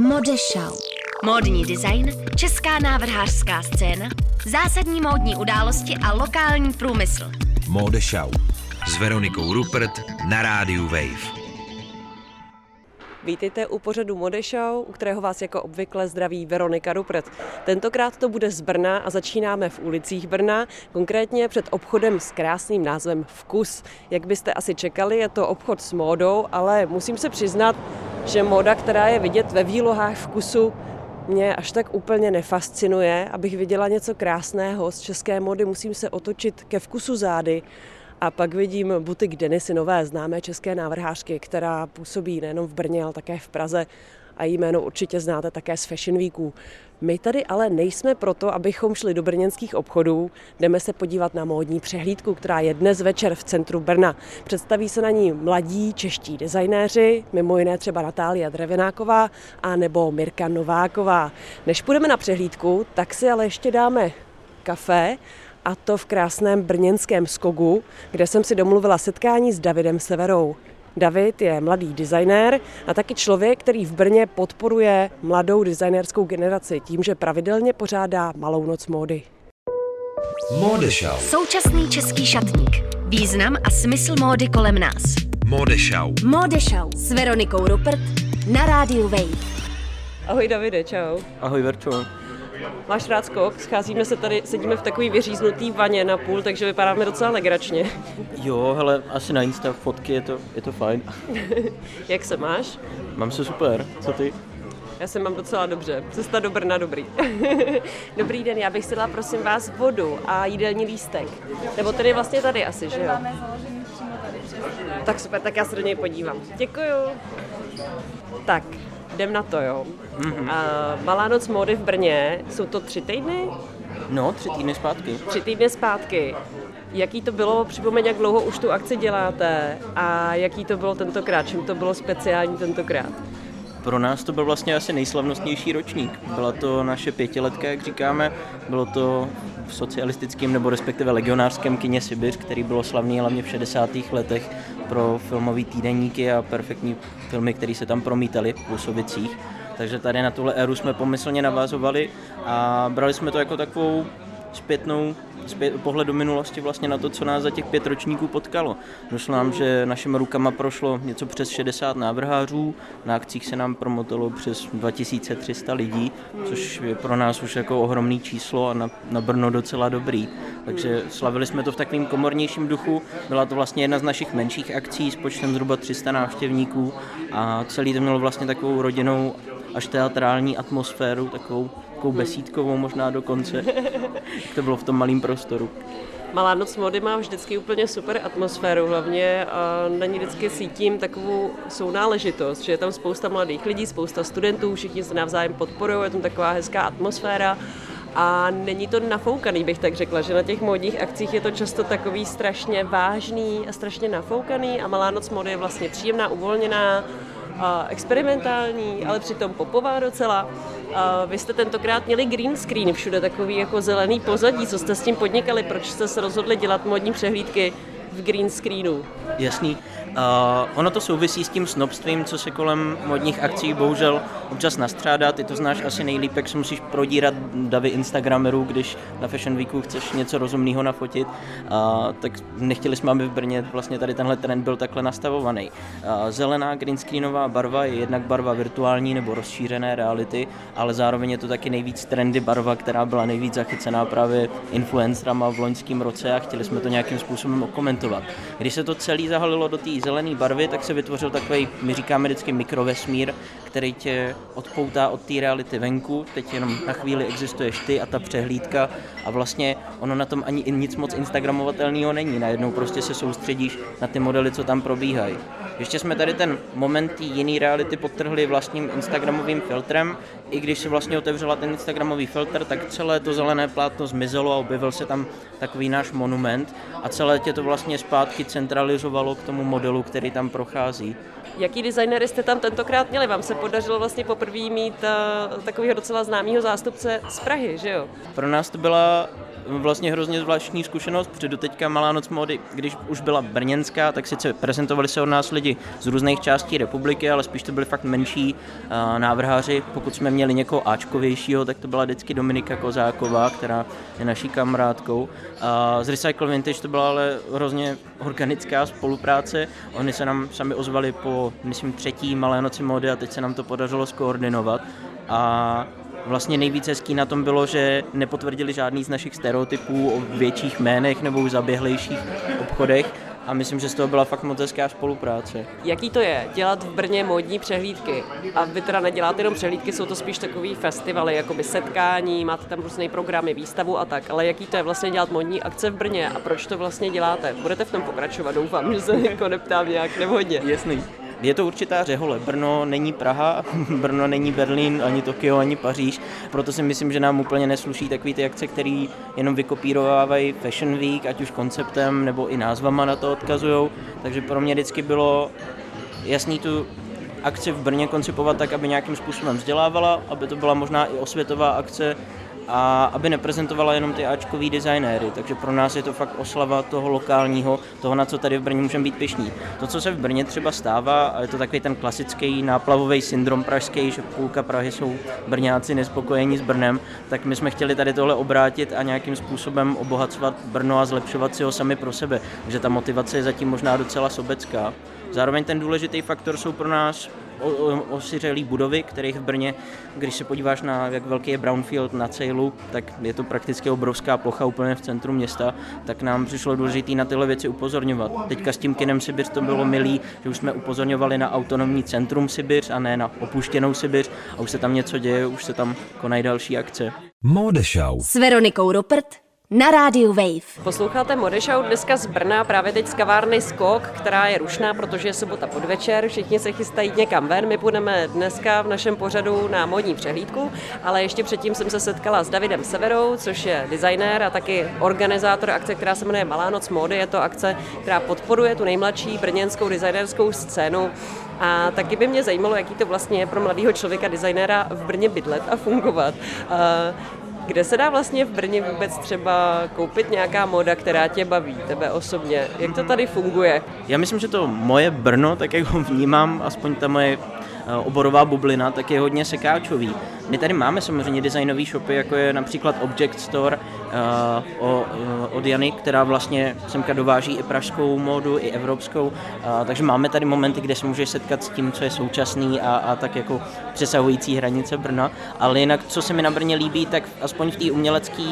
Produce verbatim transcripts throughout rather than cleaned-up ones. Modeshow. Módní design, česká návrhářská scéna, zásadní módní události a lokální průmysl. Modeshow s Veronikou Rupert na rádiu Wave. Vítejte u pořadu Modeshow, u kterého vás jako obvykle zdraví Veronika Rupert. Tentokrát to bude z Brna a začínáme v ulicích Brna, konkrétně před obchodem s krásným názvem Vkus. Jak byste asi čekali, je to obchod s módou, ale musím se přiznat, že móda, která je vidět ve výlohách Vkusu, mě až tak úplně nefascinuje. Abych viděla něco krásného z české módy, musím se otočit ke Vkusu zády. A pak vidím butik Denisy Nové, známé české návrhářky, která působí nejenom v Brně, ale také v Praze. A její jméno určitě znáte také z Fashion Weeků. My tady ale nejsme proto, abychom šli do brněnských obchodů. Jdeme se podívat na módní přehlídku, která je dnes večer v centru Brna. Představí se na ní mladí čeští designéři, mimo jiné třeba Natália Drevenáková a nebo Mirka Nováková. Než půjdeme na přehlídku, tak si ale ještě dáme kafe, a to v krásném brněnském Skogu, kde jsem si domluvila setkání s Davidem Severou. David je mladý designér a taky člověk, který v Brně podporuje mladou designérskou generaci tím, že pravidelně pořádá Malou noc módy. Modeshow. Současný český šatník. Význam a smysl módy kolem nás. Modeshow. Modeshow s Veronikou Rupert na rádiu Wave. Ahoj Davide, čau. Ahoj Verčo. Máš rád skok? Scházíme se tady, sedíme v takový vyříznutý vaně na půl, takže vypadáme docela legračně. Jo, hele, asi na Insta fotky, je to, je to fajn. Jak se máš? Mám se super, co ty? Já se mám docela dobře, cesta do Brna dobrý. Dobrý den, já bych chtěla prosím vás vodu a jídelní lístek. Nebo tady vlastně tady asi, že jo? Máme založený přímo tady přesně. Tak super, tak já se do něj podívám. Děkuju. Tak. Jdem na to, jo. Mm-hmm. A Malá noc módy v Brně, jsou to tři týdny? No, tři týdny zpátky. Tři týdny zpátky. Jaký to bylo, připomeň, jak dlouho už tu akci děláte a jaký to bylo tentokrát, čím to bylo speciální tentokrát? Pro nás to byl vlastně asi nejslavnostnější ročník. Byla to naše pětiletka, jak říkáme, bylo to v socialistickém nebo respektive legionářském kině Sibir, který bylo slavný hlavně v šedesátých letech pro filmové týdenníky a perfektní filmy, které se tam promítaly v Působicích. Takže tady na tuhle éru jsme pomyslně navázovali a brali jsme to jako takovou zpětnou Zpět, pohled do minulosti vlastně na to, co nás za těch pět ročníků potkalo. Došlo nám, že našimi rukama prošlo něco přes šedesát návrhářů, na akcích se nám promotilo přes dva tisíce tři sta lidí, což je pro nás už jako ohromné číslo a na, na Brno docela dobrý. Takže slavili jsme to v takovým komornějším duchu, byla to vlastně jedna z našich menších akcí s počtem zhruba tři sta návštěvníků a celý to mělo vlastně takovou rodinnou až teatrální atmosféru, takovou takovou besídkovou možná dokonce, to bylo v tom malém prostoru. Malá noc módy má vždycky úplně super atmosféru, hlavně na ní vždycky cítím takovou sounáležitost, že je tam spousta mladých lidí, spousta studentů, všichni se navzájem podporují, je tam taková hezká atmosféra a není to nafoukaný, bych tak řekla, že na těch módních akcích je to často takový strašně vážný a strašně nafoukaný a Malá noc módy je vlastně příjemná, uvolněná, experimentální, ale přitom popová docela. Vy jste tentokrát měli green screen všude, takový jako zelený pozadí. Co jste s tím podnikali? Proč jste se rozhodli dělat módní přehlídky v green screenu? Jasný. Uh, ono to souvisí s tím snobstvím, co se kolem módních akcí bohužel občas nastřádá. Ty to znáš asi nejlíp, jak se musíš prodírat davy instagramerů, když na Fashion Weeku chceš něco rozumného nafotit. Uh, tak nechtěli jsme, aby v Brně vlastně tady tenhle trend byl takhle nastavovaný. Uh, zelená greenscreenová barva je jednak barva virtuální nebo rozšířené reality, ale zároveň je to taky nejvíc trendy barva, která byla nejvíc zachycená právě influencerama v loňském roce a chtěli jsme to nějakým způsobem okomentovat. Když se to celý zahalilo do té zelené barvy, tak se vytvořil takový, my říkáme vždycky mikrovesmír, který tě odpoutá od té reality venku, teď jenom na chvíli existuješ ty a ta přehlídka a vlastně ono na tom ani nic moc instagramovatelného není, najednou prostě se soustředíš na ty modely, co tam probíhají. Ještě jsme tady ten moment té jiné reality podtrhli vlastním instagramovým filtrem, i když se vlastně otevřela ten instagramový filtr, tak celé to zelené plátno zmizelo a objevil se tam takový náš monument a celé tě to vlastně zpátky centralizovalo k tomu modelu, který tam prochází. Jaký designery jste tam tentokrát měli? Vám se podařilo vlastně poprvé mít uh, takového docela známého zástupce z Prahy, že jo? Pro nás to byla vlastně hrozně zvláštní zkušenost, protože doteďka Malá noc módy, když už byla brněnská, tak sice prezentovali se od nás lidi z různých částí republiky, ale spíš to byli fakt menší uh, návrháři. Pokud jsme měli někoho áčkovějšího, tak to byla vždycky Dominika Kozáková, která je naší kamarádkou. Uh, z Recycle Vintage to byla ale hrozně organická spolupráce. Oni se nám sami ozvali po, myslím, třetí Malé noci módy a teď se nám to podařilo skoordinovat. A vlastně nejvíc hezký na tom bylo, že nepotvrdili žádný z našich stereotypů o větších jménech nebo o zaběhlejších obchodech a myslím, že z toho byla fakt moc hezká spolupráce. Jaký to je dělat v Brně módní přehlídky? A vy teda neděláte jenom přehlídky, jsou to spíš takový festivaly, jakoby setkání, máte tam různé programy, výstavu a tak, ale jaký to je vlastně dělat módní akce v Brně a proč to vlastně děláte? Budete v tom pokračovat, doufám, že se jako neptám nějak nevhodně. Jasný. Je to určitá řehole. Brno není Praha, Brno není Berlín, ani Tokio, ani Paříž, proto si myslím, že nám úplně nesluší takový ty akce, které jenom vykopírovávají Fashion Week, ať už konceptem nebo i názvama na to odkazujou. Takže pro mě vždycky bylo jasný tu akci v Brně koncipovat tak, aby nějakým způsobem vzdělávala, aby to byla možná i osvětová akce a aby neprezentovala jenom ty áčkový designéry, takže pro nás je to fakt oslava toho lokálního, toho, na co tady v Brně můžeme být pyšní. To, co se v Brně třeba stává, a je to takový ten klasický náplavový syndrom pražský, že půlka Prahy jsou Brňáci nespokojení s Brnem, tak my jsme chtěli tady tohle obrátit a nějakým způsobem obohacovat Brno a zlepšovat si ho sami pro sebe, takže ta motivace je zatím možná docela sobecká. Zároveň ten důležitý faktor jsou pro nás osiřelý budovy, kterých v Brně, když se podíváš na, jak velký je brownfield na Cejlu, tak je to prakticky obrovská plocha úplně v centru města, tak nám přišlo důležité na tyhle věci upozorňovat. Teďka s tím kinem Sibir to bylo milý, že už jsme upozorňovali na autonomní centrum Sibir a ne na opuštěnou Sibir a už se tam něco děje, už se tam konají další akce. Mode Show s Veronikou Rupert na Radio Wave. Posloucháte Mode Show dneska z Brna, právě teď z kavárny Skok, která je rušná, protože je sobota podvečer, všichni se chystají někam ven, my půjdeme dneska v našem pořadu na módní přehlídku, ale ještě předtím jsem se setkala s Davidem Severou, což je designér a taky organizátor akce, která se jmenuje Malá noc módy, je to akce, která podporuje tu nejmladší brněnskou designérskou scénu. A taky by mě zajímalo, jaký to vlastně je pro mladého člověka designéra v Brně bydlet a fungovat. Kde se dá vlastně v Brně vůbec třeba koupit nějaká móda, která tě baví, tebe osobně? Jak to tady funguje? Já myslím, že to moje Brno, tak jak ho vnímám, aspoň ta moje oborová bublina, tak je hodně sekáčový. My tady máme samozřejmě designové shopy, jako je například Object Store uh, od Jany, která vlastně semka dováží i pražskou módu, i evropskou, uh, takže máme tady momenty, kde se můžeš setkat s tím, co je současný a, a tak jako přesahující hranice Brna, ale jinak, co se mi na Brně líbí, tak aspoň v té umělecké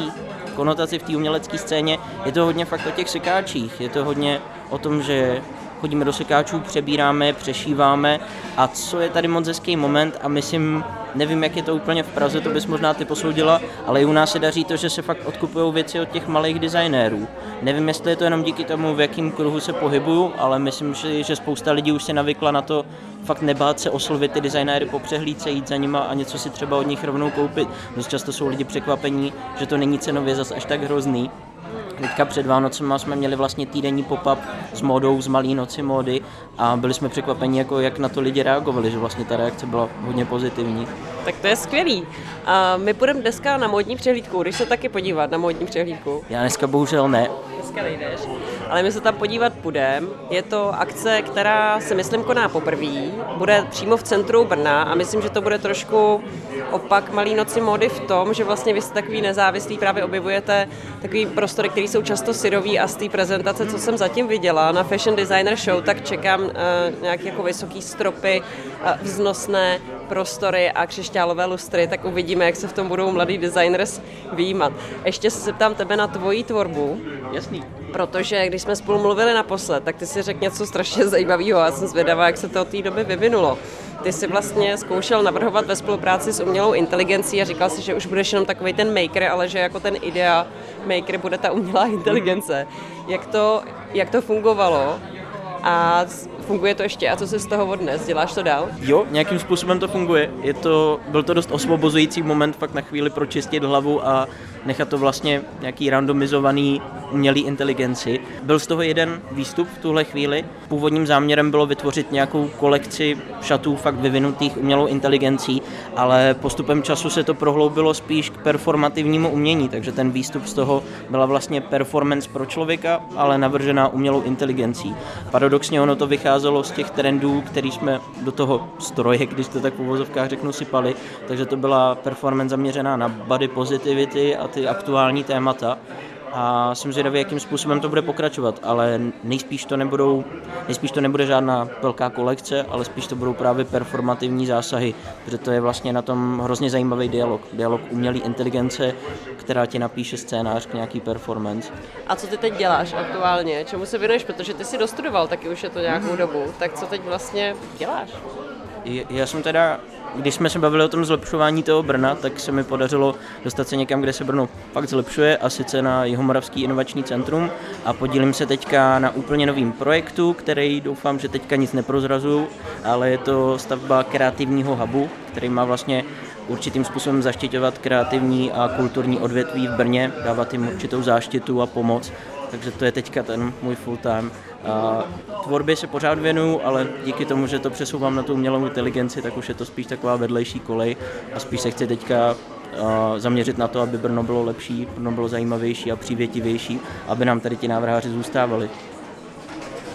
konotaci, v té umělecké scéně, je to hodně fakt o těch sekáčích, je to hodně o tom, že chodíme do sekáčů, přebíráme, přešíváme a co je tady moc hezký moment a myslím, nevím, jak je to úplně v Praze, to bys možná ty posoudila, ale i u nás se daří to, že se fakt odkupují věci od těch malých designérů. Nevím, jestli je to jenom díky tomu, v jakém kruhu se pohybuju, ale myslím, že spousta lidí už se navykla na to fakt nebát se oslovit ty designéry po přehlídce, jít za nima a něco si třeba od nich rovnou koupit. Dost často jsou lidi překvapení, že to není cenově zas až tak hrozný. Teďka před Vánocema jsme měli vlastně týdenní pop-up s módou z Malé noci módy a byli jsme překvapeni, jako jak na to lidi reagovali, že vlastně ta reakce byla hodně pozitivní. Tak to je skvělý. A my půjdeme dneska na módní přehlídku, když se taky podívat na módní přehlídku. Já dneska bohužel ne. Dneska nejdeš, ale my se tam podívat půjdeme. Je to akce, která se myslím koná poprvé, bude přímo v centru Brna a myslím, že to bude trošku opak Malé noci módy v tom, že vlastně vy jste takový nezávislí, právě objevujete takový prostory, který jsou často syrový a z té prezentace, co jsem zatím viděla na Fashion Designer Show, tak čekám uh, nějaké jako vysoké stropy, uh, vznosné prostory a křišťálové lustry, tak uvidíme, jak se v tom budou mladí designers vyjímat. Ještě se zeptám tebe na tvoji tvorbu. Jasný. Protože když jsme spolu mluvili naposled, tak ty si řekl něco strašně zajímavého a já jsem zvědavá, jak se to od té doby vyvinulo. Ty jsi vlastně zkoušel navrhovat ve spolupráci s umělou inteligencí a říkal si, že už budeš jenom takový ten maker, ale že jako ten idea maker bude ta umělá inteligence. Jak to, jak to fungovalo? A funguje to ještě? A co si z toho odnes? Děláš to dál? Jo, nějakým způsobem to funguje. Je to, byl to dost osvobozující moment fakt na chvíli pročistit hlavu a nechat to vlastně nějaký randomizovaný umělé inteligenci. Byl z toho jeden výstup v tuhle chvíli. Původním záměrem bylo vytvořit nějakou kolekci šatů fakt vyvinutých umělou inteligencí, ale postupem času se to prohloubilo spíš k performativnímu umění, takže ten výstup z toho byla vlastně performance pro člověka, ale navržená umělou inteligencí. Paradoxně ono to vycházelo z těch trendů, který jsme do toho stroje, když to tak v uvozovkách řeknu, sypali, takže to byla performance zaměřená na body positivity a ty aktuální témata. A jsem zvědavý, jakým způsobem to bude pokračovat, ale nejspíš to, nebudou, nejspíš to nebude žádná velká kolekce, ale spíš to budou právě performativní zásahy, protože to je vlastně na tom hrozně zajímavý dialog. Dialog umělé inteligence, která ti napíše scénář k nějaký performance. A co ty teď děláš aktuálně? Čemu se věnuješ? Protože ty jsi dostudoval taky už je to nějakou dobu, tak co teď vlastně děláš? Já jsem teda, když jsme se bavili o tom zlepšování toho Brna, tak se mi podařilo dostat se někam, kde se Brno fakt zlepšuje, a sice na Jihomoravský inovační centrum, a podílím se teďka na úplně novým projektu, který doufám, že teďka nic neprozrazuju, ale je to stavba kreativního hubu, který má vlastně určitým způsobem zaštiťovat kreativní a kulturní odvětví v Brně, dávat jim určitou záštitu a pomoc. Takže to je teďka ten můj full time. A tvorbě se pořád věnuju, ale díky tomu, že to přesouvám na tu umělou inteligenci, tak už je to spíš taková vedlejší kolej a spíš se chci teďka zaměřit na to, aby Brno bylo lepší, Brno bylo zajímavější a přívětivější, aby nám tady ti návrháři zůstávali.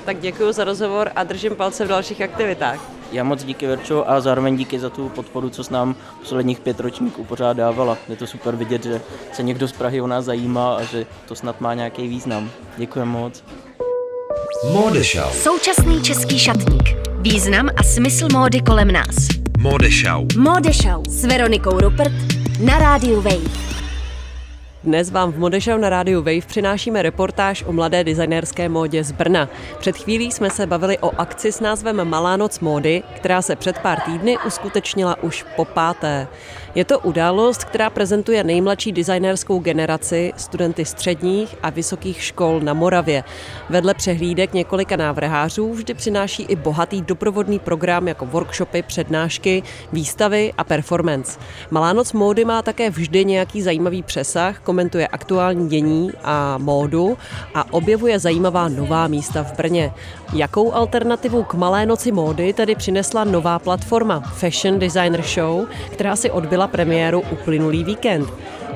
Tak děkuji za rozhovor a držím palce v dalších aktivitách. Já moc díky, Verčo, a zároveň díky za tu podporu, co s nám posledních pět ročníků pořád dávala. Je to super vidět, že se někdo z Prahy o nás zajímá a že to snad má nějaký význam. Děkuji moc. Módešau. Současný český šatník. Význam a smysl módy kolem nás. Módešau. Módešau s Veronikou Rupert na rádiu Wave. Dnes vám v Modešau na rádiu Wave přinášíme reportáž o mladé designérské módě z Brna. Před chvílí jsme se bavili o akci s názvem Malá noc módy, která se před pár týdny uskutečnila už po páté. Je to událost, která prezentuje nejmladší designérskou generaci, studenty středních a vysokých škol na Moravě. Vedle přehlídek několika návrhářů vždy přináší i bohatý doprovodný program jako workshopy, přednášky, výstavy a performance. Malá noc módy má také vždy nějaký zajímavý přesah, komentuje aktuální dění a módu a objevuje zajímavá nová místa v Brně. Jakou alternativu k Malé noci módy tedy přinesla nová platforma Fashion Designer Show, která si odbyla premiéru uplynulý víkend?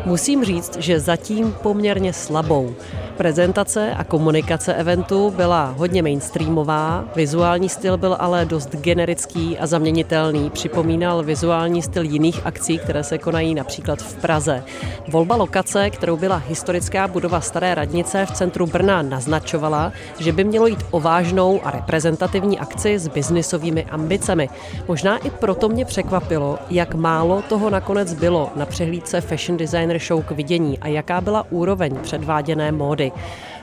Musím říct, že zatím poměrně slabou. Prezentace a komunikace eventu byla hodně mainstreamová, vizuální styl byl ale dost generický a zaměnitelný, připomínal vizuální styl jiných akcí, které se konají například v Praze. Volba lokace, kterou byla historická budova Staré radnice v centru Brna, naznačovala, že by mělo jít o vážnou a reprezentativní akci s biznisovými ambicemi. Možná i proto mě překvapilo, jak málo toho nakonec bylo na přehlídce Fashion Designer Show k vidění a jaká byla úroveň předváděné módy.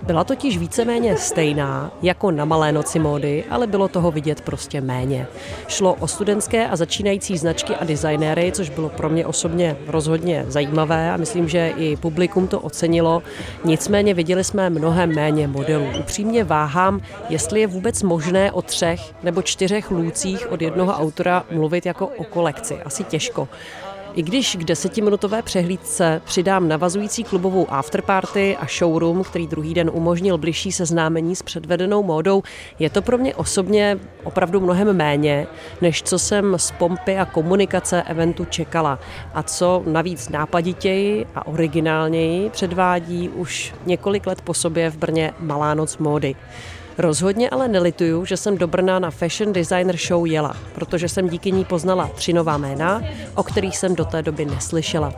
Byla totiž víceméně stejná jako na Malé noci módy, ale bylo toho vidět prostě méně. Šlo o studentské a začínající značky a designéry, což bylo pro mě osobně rozhodně zajímavé a myslím, že i publikum to ocenilo. Nicméně viděli jsme mnohem méně modelů. Upřímně váhám, jestli je vůbec možné o třech nebo čtyřech lůcích od jednoho autora mluvit jako o kolekci. Asi těžko. I když k desetiminutové přehlídce přidám navazující klubovou afterparty a showroom, který druhý den umožnil bližší seznámení s předvedenou módou, je to pro mě osobně opravdu mnohem méně, než co jsem z pompy a komunikace eventu čekala a co navíc nápaditěji a originálněji předvádí už několik let po sobě v Brně Malá noc módy. Rozhodně ale nelituju, že jsem do Brna na Fashion Designer Show jela, protože jsem díky ní poznala tři nová jména, o kterých jsem do té doby neslyšela.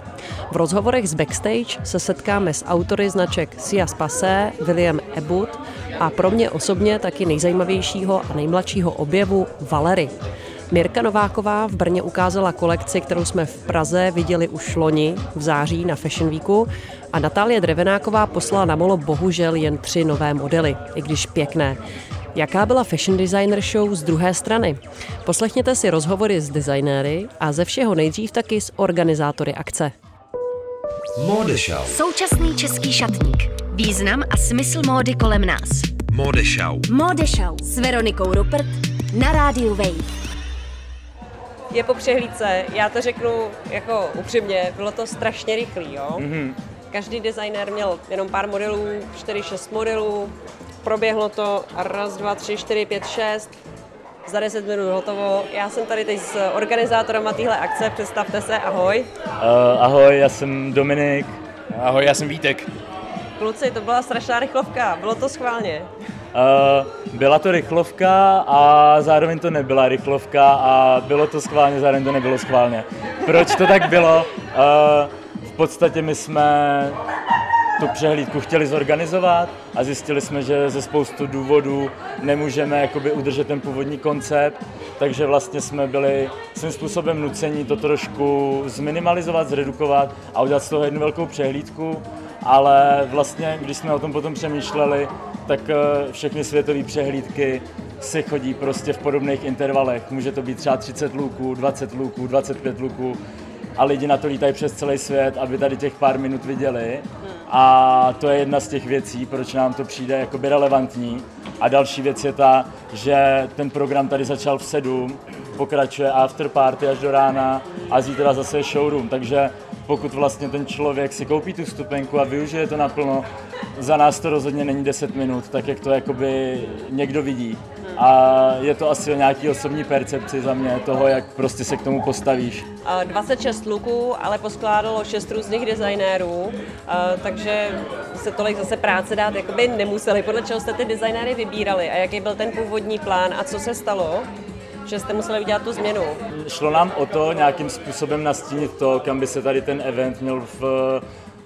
V rozhovorech z backstage se setkáme s autory značek Sia Spassé, William Abbott a pro mě osobně taky nejzajímavějšího a nejmladšího objevu Valery. Mirka Nováková v Brně ukázala kolekci, kterou jsme v Praze viděli už loni v září na Fashion Weeku, a Natália Drevenáková poslala na molo bohužel jen tři nové modely, i když pěkné. Jaká byla Fashion Designer Show z druhé strany? Poslechněte si rozhovory s designéry a ze všeho nejdřív taky s organizátory akce. Módešau. Současný český šatník. Význam a smysl módy kolem nás. Módešau. Módešau s Veronikou Rupert na rádiu Wave. Je po přehlídce, já to řeknu jako upřímně, bylo to strašně rychlý, jo? Mm-hmm. Každý designér měl jenom pár modelů, čtyři šest modelů. Proběhlo to raz, dva, tři, čtyři, pět, šest. Za deset minut hotovo. Já jsem tady teď s organizátorem téhle akce. Představte se, ahoj. Uh, ahoj, já jsem Dominik. Ahoj, já jsem Vítek. Kluci, to byla strašná rychlovka, bylo to schválně. Uh, byla to rychlovka a zároveň to nebyla rychlovka a bylo to schválně, zároveň to nebylo schválně. Proč to tak bylo? Uh, v podstatě my jsme tu přehlídku chtěli zorganizovat a zjistili jsme, že ze spoustu důvodů nemůžeme jakoby udržet ten původní koncept, takže vlastně jsme byli svým způsobem nuceni to trošku zminimalizovat, zredukovat a udělat z toho jednu velkou přehlídku, ale vlastně, když jsme o tom potom přemýšleli, tak všechny světové přehlídky se chodí prostě v podobných intervalech. Může to být třeba třicet lůků, dvacet lůků, dvacet pět lůků a lidi na to lítají přes celý svět, aby tady těch pár minut viděli. A to je jedna z těch věcí, proč nám to přijde jakoby relevantní. A další věc je ta, že ten program tady začal v sedm, pokračuje after party až do rána a zítra zase showroom. Takže pokud vlastně ten člověk si koupí tu vstupenku a využije to naplno, za nás to rozhodně není deset minut, tak jak to jakoby někdo vidí. A je to asi o nějaký osobní percepci za mě toho, jak prostě se k tomu postavíš. dvacet šest luků, ale poskládalo šest různých designérů, takže se tolik zase práce dát jakoby nemuseli. Podle čeho jste ty designéry vybírali a jaký byl ten původní plán a co se stalo, že jste museli udělat tu změnu? Šlo nám o to nějakým způsobem nastínit to, kam by se tady ten event měl v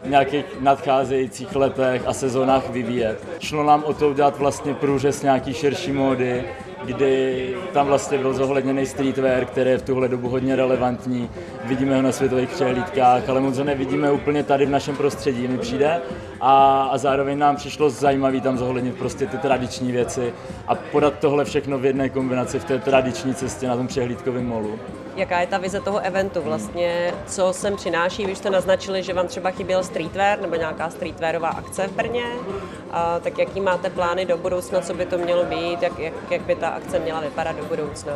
nějakých nadcházejících letech a sezónách vyvíjet. Šlo nám o to udělat vlastně průřez nějaký širší módy, kdy tam vlastně byl zohledněný streetwear, který je v tuhle dobu hodně relevantní. Vidíme ho na světových přehlídkách, ale moc ho nevidíme úplně tady v našem prostředí, mi přijde. A, a zároveň nám přišlo zajímavé tam zohlednit prostě ty tradiční věci a podat tohle všechno v jedné kombinaci v té tradiční cestě na tom přehlídkovém molu. Jaká je ta vize toho eventu vlastně? Co sem přináší? Vy jste naznačili, že vám třeba chyběl streetwear nebo nějaká streetwearová akce v Brně. A, tak jaký máte plány do budoucna, co by to mělo být, jak, jak, jak by ta akce měla vypadat do budoucna?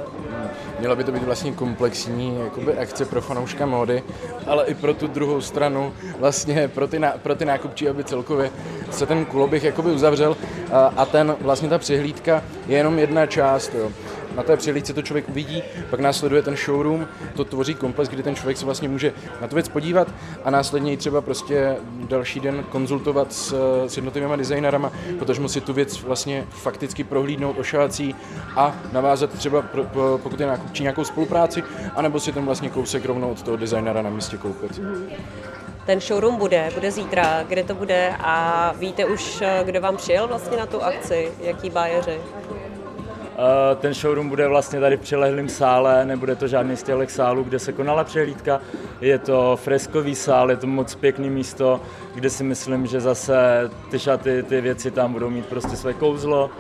Měla by to být vlastně komplexní jakoby akce pro fanouška módy, ale i pro tu druhou stranu, vlastně pro ty, pro ty nákupčí, aby celkově se ten koloběh jakoby uzavřel a, a ten, vlastně ta přehlídka je jenom jedna část, jo. Na té přehlídce to člověk uvidí, pak následuje ten showroom, to tvoří komplex, kdy ten člověk se vlastně může na tu věc podívat a následně ji třeba prostě další den konzultovat s, s jednotlivými designérama, protože musí tu věc vlastně fakticky prohlídnout, ošahací a navázat třeba, pro, pro, pokud je nákupčí, nějakou spolupráci, anebo si ten vlastně kousek rovnou od toho designera na místě koupit. Ten showroom bude, bude zítra, kde to bude a víte už, kdo vám přijel vlastně na tu akci, jaký bájeři? Ten showroom bude vlastně tady v přilehlém sále, nebude to žádný z těchto sálů, kde se konala přehlídka. Je to freskový sál, je to moc pěkný místo, kde si myslím, že zase ty šaty, ty věci tam budou mít prostě své kouzlo.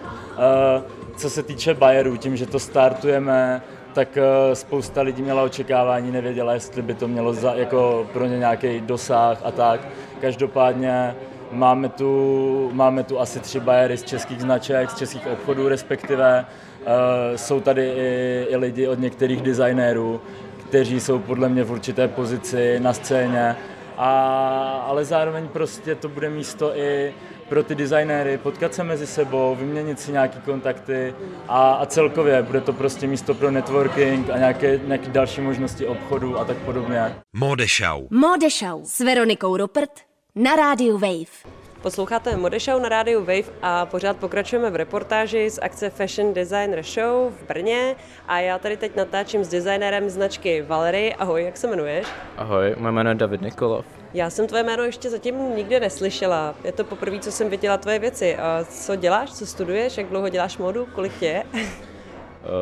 Co se týče bajerů, tím, že to startujeme, tak spousta lidí měla očekávání, nevěděla, jestli by to mělo za, jako pro ně nějaký dosah a tak. Každopádně Máme tu, máme tu asi tři bajery z českých značek, z českých obchodů respektive. E, jsou tady i, i lidi od některých designérů, kteří jsou podle mě v určité pozici na scéně. A, ale zároveň prostě to bude místo i pro ty designéry potkat se mezi sebou, vyměnit si nějaké kontakty a, a celkově bude to prostě místo pro networking a nějaké, nějaké další možnosti obchodu a tak podobně. Modeshow. Modeshow s Veronikou Rupert na Radio Wave. Posloucháte Modeshow na Radio Wave a pořád pokračujeme v reportáži z akce Fashion Designer Show v Brně a já tady teď natáčím s designérem značky Valery. Ahoj, jak se jmenuješ? Ahoj, moje jméno je David Nikolov. Já jsem tvoje jméno ještě zatím nikde neslyšela. Je to poprvé, co jsem viděla tvoje věci. A co děláš, co studuješ, jak dlouho děláš módu, kolik tě je?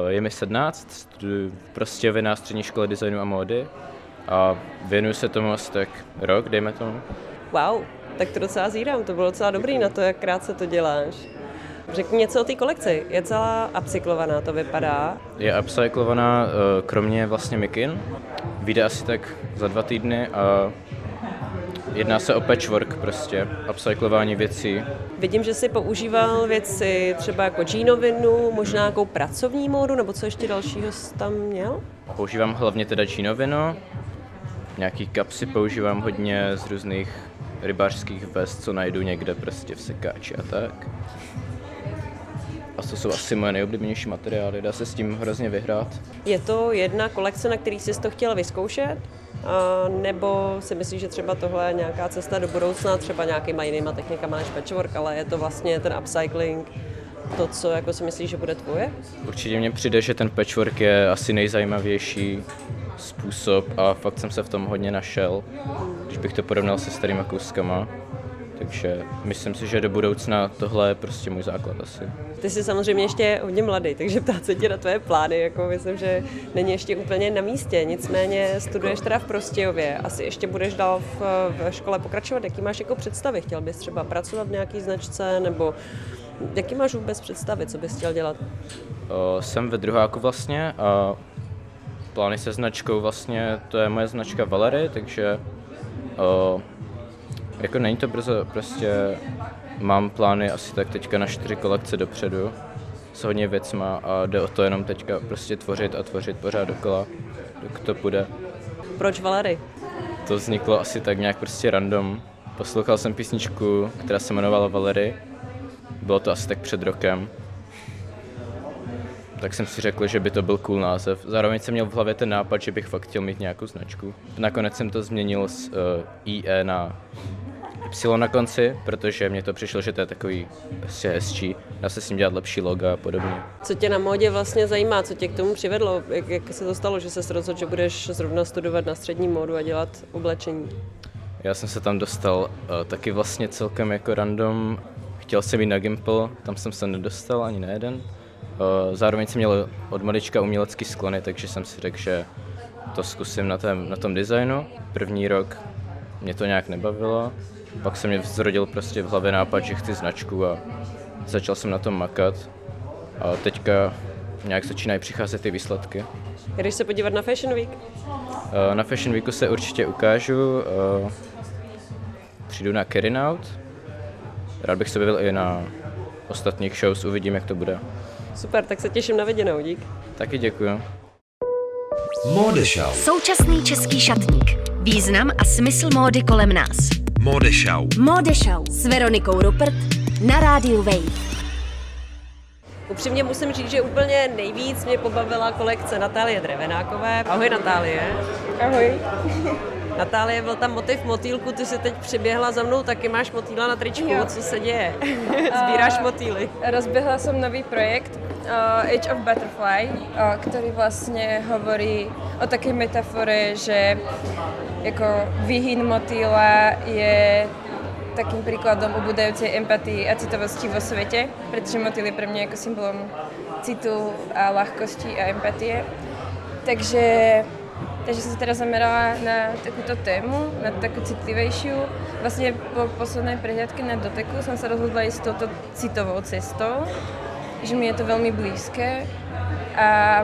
Je mi sedmnáct, studuji prostě na Střední škole designu a módy a věnuju se tomu asi tak rok, dejme tomu. Wow, tak to docela zírám, to bylo docela dobrý na to, jak krátce to děláš. Řekni něco o té kolekci, je celá upcyklovaná, to vypadá. Je upcyklovaná, kromě vlastně mikin, vyjde asi tak za dva týdny a jedná se o patchwork prostě, upcyklování věcí. Vidím, že jsi používal věci třeba jako džínovinu, možná nějakou pracovní módu, nebo co ještě dalšího jsi tam měl? Používám hlavně teda džínovinu, nějaký kapsy používám hodně z různých rybářských vest, co najdu někde prostě v sekáči a tak. A to jsou asi moje nejoblíbenější materiály, dá se s tím hrozně vyhrát. Je to jedna kolekce, na který jsi to chtěla vyzkoušet? A nebo si myslíš, že třeba tohle je nějaká cesta do budoucna, třeba nějakýma jinýma technikama než patchwork, ale je to vlastně ten upcycling, to, co jako si myslíš, že bude tvoje? Určitě mně přijde, že ten patchwork je asi nejzajímavější způsob a fakt jsem se v tom hodně našel, když bych to porovnal se starýma kouskama. Takže myslím si, že do budoucna tohle je prostě můj základ asi. Ty jsi samozřejmě ještě hodně mladý, takže ptát se tě na tvé plány, jako myslím, že není ještě úplně na místě, nicméně studuješ teda v Prostějově, asi ještě budeš dál ve škole pokračovat, jaký máš jako představy, chtěl bys třeba pracovat v nějaký značce, nebo jaký máš vůbec představy, co bys chtěl dělat? O, jsem ve druháku vlastně a plány se značkou vlastně, to je moje značka Valery, takže o, jako není to brzo, prostě mám plány asi tak teďka na čtyři kolekce dopředu s hodně věcma a jde o to jenom teďka prostě tvořit a tvořit pořád dokola, dok to půjde. Proč Valery? To vzniklo asi tak nějak prostě random. Poslouchal jsem písničku, která se jmenovala Valery, bylo to asi tak před rokem. Tak jsem si řekl, že by to byl cool název. Zároveň jsem měl v hlavě ten nápad, že bych fakt chtěl mít nějakou značku. Nakonec jsem to změnil z uh, I E na Y na konci, protože mně to přišlo, že to je takový hezčí, dá se s ním dělat lepší loga a podobně. Co tě na módě vlastně zajímá, co tě k tomu přivedlo? Jak, jak se to stalo, že se rozhodl, že budeš zrovna studovat na střední módu a dělat oblečení? Já jsem se tam dostal uh, taky vlastně celkem jako random. Chtěl jsem jít na Gimple, tam jsem se nedostal ani na jeden. Zároveň jsem měl od malička umělecký sklony, takže jsem si řekl, že to zkusím na, tém, na tom designu. První rok mě to nějak nebavilo, pak se mě vzrodil prostě v hlavě nápad, že chci značku a začal jsem na tom makat. A teďka nějak začínají přicházet ty výsledky. Jdeš se podívat na Fashion Week? Na Fashion Weeku se určitě ukážu. Přijdu na Carry Out. Rád bych se byl i na ostatních shows, uvidím, jak to bude. Super, tak se těším na viděnou, dík. Taky děkuju. Módy Show. Současný český šatník. Význam a smysl módy kolem nás. Módy Show. Módy Show s Veronikou Rupert na rádiu Wave. Upřímně musím říct, že úplně nejvíc mě pobavila kolekce Natálie Drevenákové. Ahoj Natálie. Ahoj. Natálie, byl tam motiv motýlku, ty jsi teď přiběhla za mnou, taky máš motýla na tričku, jo. Co se děje? Sbíráš motýly. Rozběhla jsem nový projekt uh, Age of Butterfly, uh, který vlastně hovorí o také metafore, že jako výhyn motýla je takým príkladom obudajúcej empatii a citovosti vo svete, pretože motýl je pre mňa ako symbolom citu a ľahkosti a empatie. Takže, takže som sa teraz zamerala na takúto tému, na takú citlivejšiu. Vlastne po poslednej prehliadke na doteku som sa rozhodla ísť touto citovou cestou, že mi je to veľmi blízke. A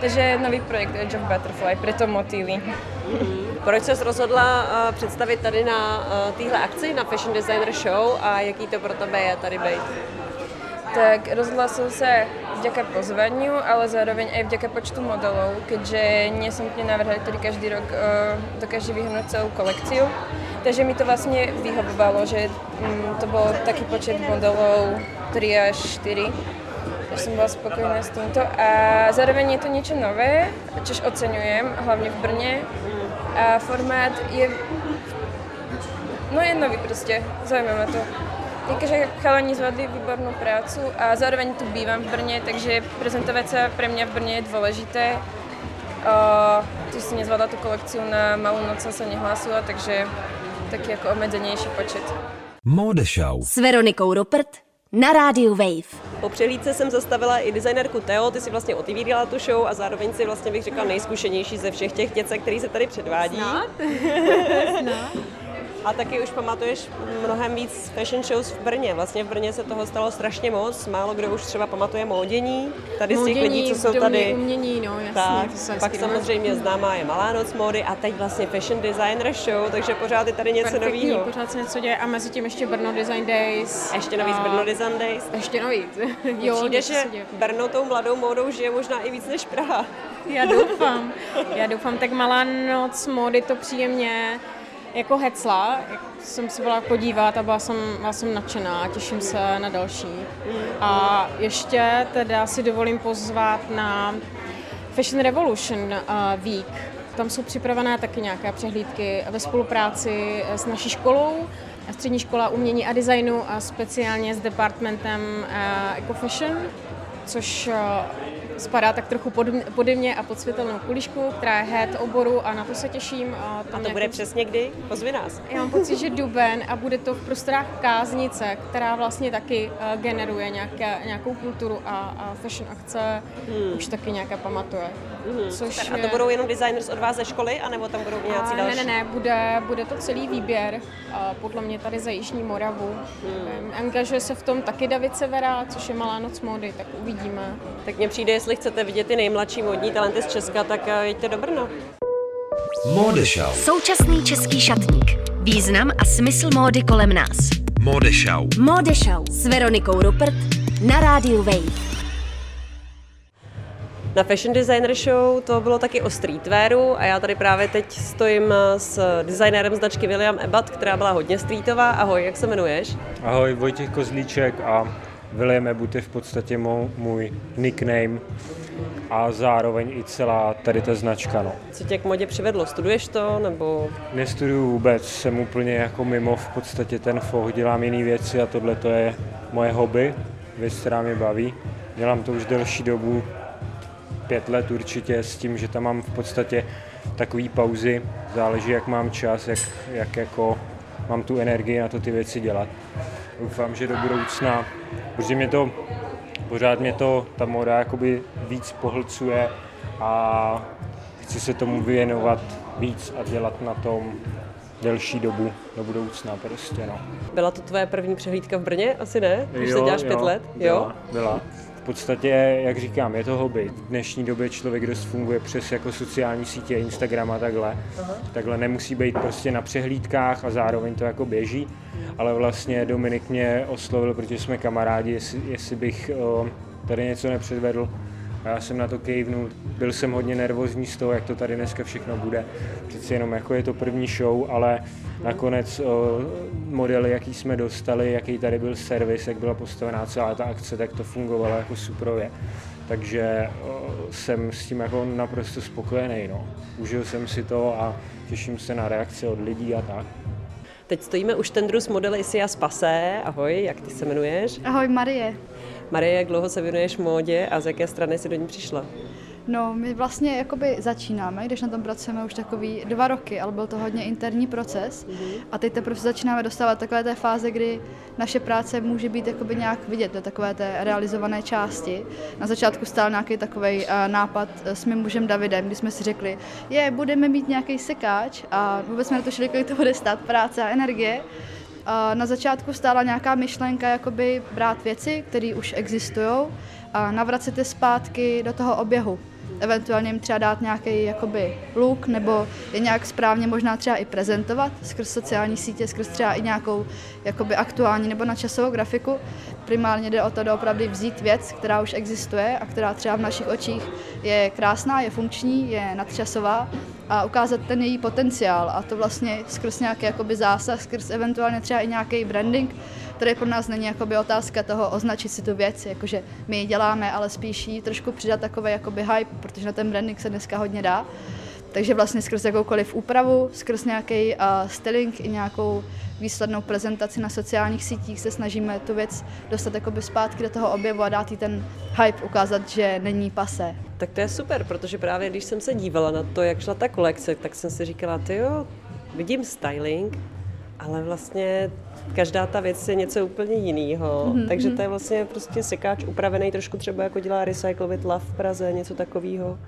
takže nový projekt Age of Butterfly, preto motýly. Proč jsi rozhodla uh, představit tady na uh, téhle akci, na Fashion Designer Show a jaký to pro tebe je tady být? Tak rozhodla jsem se vďaka pozvaniu, ale zároveň i vďaka počtu modelů, keďže nie som k nej navrhla, ktorý každý rok uh, dokáže vyhnúť celú kolekciu. Takže mi to vlastně vyhovovalo, že um, to bol taký počet modelů tři až čtyři. Takže som bola spokojná s týmto a zároveň je to niečo nové, čož oceňujem, hlavne v Brne. A formát je, no je nový prostě, zajímá mě to. Takže chalani zvládli výbornou prácu a zároveň tu bývám v Brně, takže prezentovat se pro mě v Brně je důležité. Uh, tu si nezvládla tu kolekci, na Malou noc jsem se nehlásila, takže taky jako omezenější počet. Módy Show s Veronikou Rupert na rádiu Wave. Po přehlídce jsem zastavila i designérku Teo, ty si vlastně otevírala tu show a zároveň si vlastně bych řekla nejzkušenější ze všech těch děcek, který se tady předvádí. Snad. Snad. A taky už pamatuješ mnohem víc fashion shows v Brně. Vlastně v Brně se toho stalo strašně moc, málo kdo už třeba pamatuje módění. Tady z těch lidí, co jsou tady. Umění, no, jasně, tak, to jsou pak samozřejmě mám. Známá je Malá noc módy a teď vlastně Fashion Designer Show, takže pořád je tady něco nového. Pořád se něco děje a mezi tím ještě Brno Design Days. Ještě nový z Brno Design Days. Ještě nový. Jo, přijde, že Brno tou mladou módou žije možná i víc než Praha. Já doufám. Já doufám, tak Malá noc módy to příjemně jako hecla, jsem se byla podívat a byla jsem, byla jsem nadšená, těším se na další. A ještě teda si dovolím pozvat na Fashion Revolution Week. Tam jsou připravené taky nějaké přehlídky ve spolupráci s naší školou, Střední škola umění a designu a speciálně s departmentem Eco Fashion, což spadá tak trochu pode mě a pod světelnou kulišku, která je head oboru a na to se těším. A, tam a to nějakou... bude přesně kdy? Pozvi nás. Já mám pocit, že duben a bude to v prostorách Káznice, která vlastně taky generuje nějaké, nějakou kulturu a, a fashion akce hmm. už taky nějaké pamatuje. Hmm. Což a to je... budou jenom designers od vás ze školy, anebo tam budou nějací další? Ne, ne, ne, bude, bude to celý výběr, a podle mě tady za Jižní Moravu. Hmm. Angažuje se v tom taky David Severa, což je Malá noc módy, tak uvidíme. Tak mě přijde, jestli chcete vidět ty nejmladší módní talenty z Česka, tak jeďte do Brna. Módešau. Současný český šatník. Význam a smysl módy kolem nás. Módešau. Módešau s Veronikou Rupert na rádiu Wave. Na Fashion Designer Show to bylo taky o streetwearu a já tady právě teď stojím s designérem značky William Abbott, která byla hodně streetová. Ahoj, jak se jmenuješ? Ahoj, Vojtěch Kozlíček a William Abbott je v podstatě můj nickname a zároveň i celá tady ta značka. No. Co tě k modě přivedlo? Studuješ to nebo? Nestuduju vůbec, jsem úplně jako mimo v podstatě ten foh, dělám jiné věci a tohle to je moje hobby, věc, která mě baví. Dělám to už delší dobu, pět let určitě, s tím, že tam mám v podstatě takové pauzy, záleží jak mám čas, jak, jak jako mám tu energii na to ty věci dělat. Doufám, že do budoucna, protože mě to, pořád mě to ta móda jakoby víc pohlcuje a chci se tomu věnovat víc a dělat na tom delší dobu do budoucna prostě, no. Byla to tvoje první přehlídka v Brně? Asi ne? Když jo, se děláš jo, pět let? Byla, jo, byla. V podstatě, jak říkám, je to hobby. V dnešní době člověk dost funguje přes jako sociální sítě, Instagram a takhle. Aha. Takhle nemusí být prostě na přehlídkách a zároveň to jako běží. Ale vlastně Dominik mě oslovil, protože jsme kamarádi, jestli, jestli bych o, tady něco nepředvedl. A já jsem na to kejvnul. Byl jsem hodně nervózní z toho, jak to tady dneska všechno bude. Přeci jenom jako je to první show, ale nakonec o, modely, jaký jsme dostali, jaký tady byl servis, jak byla postavená celá ta akce, tak to fungovalo jako suprově. Takže o, jsem s tím jako naprosto spokojený. No. Užil jsem si to a těším se na reakce od lidí a tak. Teď stojíme už tendru s modely Sia Spassé. Ahoj, jak ty se jmenuješ? Ahoj, Marie. Marie, jak dlouho se věnuješ módě a z jaké strany jsi do ní přišla? No, my vlastně jakoby začínáme, když na tom pracujeme už takový dva roky, ale byl to hodně interní proces. Mm-hmm. A teď teprve začínáme dostávat takové té fáze, kdy naše práce může být jakoby nějak vidět do takové té realizované části. Na začátku stál nějaký takový nápad s mým mužem Davidem, kdy jsme si řekli, je, budeme mít nějaký sekáč a vůbec jsme netošili, kolik to bude stát práce a energie. Na začátku stála nějaká myšlenka jakoby brát věci, které už existují a navracet je zpátky do toho oběhu. Eventuálně jim třeba dát nějaký jakoby look nebo je nějak správně možná třeba i prezentovat skrz sociální sítě, skrz třeba i nějakou jakoby aktuální nebo načasovou grafiku. Primárně jde o to doopravdy vzít věc, která už existuje a která třeba v našich očích je krásná, je funkční, je nadčasová a ukázat ten její potenciál a to vlastně skrz nějaký jakoby zásah, skrz eventuálně třeba i nějaký branding, který pro nás není jakoby otázka toho označit si tu věc, jakože my ji děláme, ale spíš jí trošku přidat takový jakoby hype, protože na ten branding se dneska hodně dá. Takže vlastně skrz jakoukoliv úpravu, skrz nějaký uh, styling i nějakou výslednou prezentaci na sociálních sítích se snažíme tu věc dostat jakoby zpátky do toho objevu a dát jí ten hype, ukázat, že není pasé. Tak to je super, protože právě když jsem se dívala na to, jak šla ta kolekce, tak jsem si říkala, tyjo, vidím styling, ale vlastně každá ta věc je něco úplně jiného, mm-hmm. takže to je vlastně prostě sekáč upravený trošku třeba jako dělá Recycle with Love v Praze, něco takového.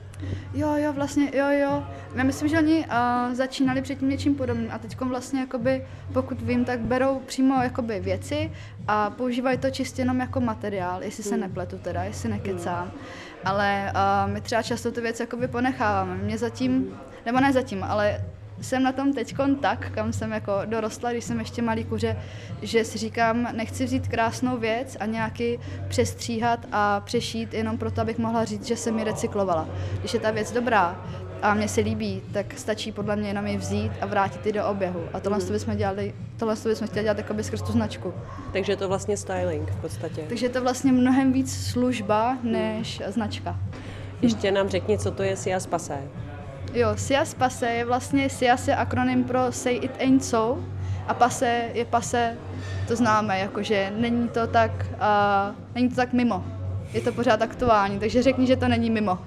Jo, jo, vlastně, jo, jo. Já myslím, že oni uh, začínali předtím něčím podobným a teďkom vlastně, jakoby, pokud vím, tak berou přímo jakoby věci a používají to čistě jenom jako materiál, jestli se mm. nepletu teda, jestli nekecám. Mm. Ale uh, my třeba často tu věc jakoby ponecháváme. Mě zatím, mm. nebo ne zatím, ale jsem na tom teďkon tak, kam jsem jako dorostla, když jsem ještě malý kuře, že si říkám, nechci vzít krásnou věc a nějaký přestříhat a přešít jenom proto, abych mohla říct, že jsem ji recyklovala. Když je ta věc dobrá a mně se líbí, tak stačí podle mě jenom ji vzít a vrátit ji do oběhu. A tohle mm. bychom dělali, tohle bychom chtěli dělat jakoby skrz tu značku. Takže je to vlastně styling v podstatě. Takže je to vlastně mnohem víc služba než mm. značka. Ještě nám řekni, co to je Sia Spassé. Jo, Sia Spassé je vlastně Sia je akronym pro Say It Ain't So a Passe je Passe, to známe, jakože není to tak, uh, není to tak mimo. Je to pořád aktuální, takže řekni, že to není mimo.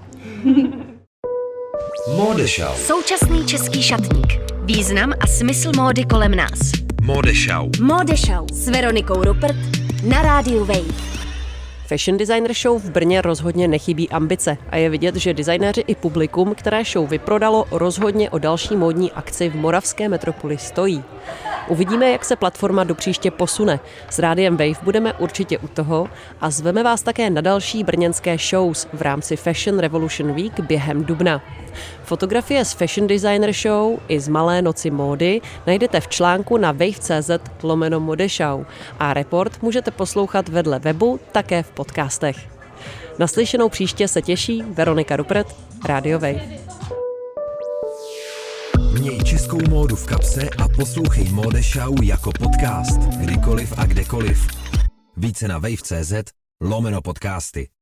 Mode Show. Současný český šatník. Význam a smysl módy kolem nás. Mode Show. Mode Show s Veronikou Rupert na Radio Wave. Fashion Designer Show v Brně rozhodně nechybí ambice a je vidět, že designéři i publikum, které show vyprodalo, rozhodně o další módní akci v moravské metropoli stojí. Uvidíme, jak se platforma do příště posune. S Rádiem Wave budeme určitě u toho a zveme vás také na další brněnské shows v rámci Fashion Revolution Week během dubna. Fotografie z Fashion Designer Show i z Malé noci módy najdete v článku na wave.cz lomeno modeshow a report můžete poslouchat vedle webu také v podcastech. Naslyšenou příště se těší Veronika Rupert, Radio Wave. Měj českou módu v kapse a poslouchej Modeshow jako podcast, kdykoliv a kdekoliv. Více na wave.cz lomeno podcasty.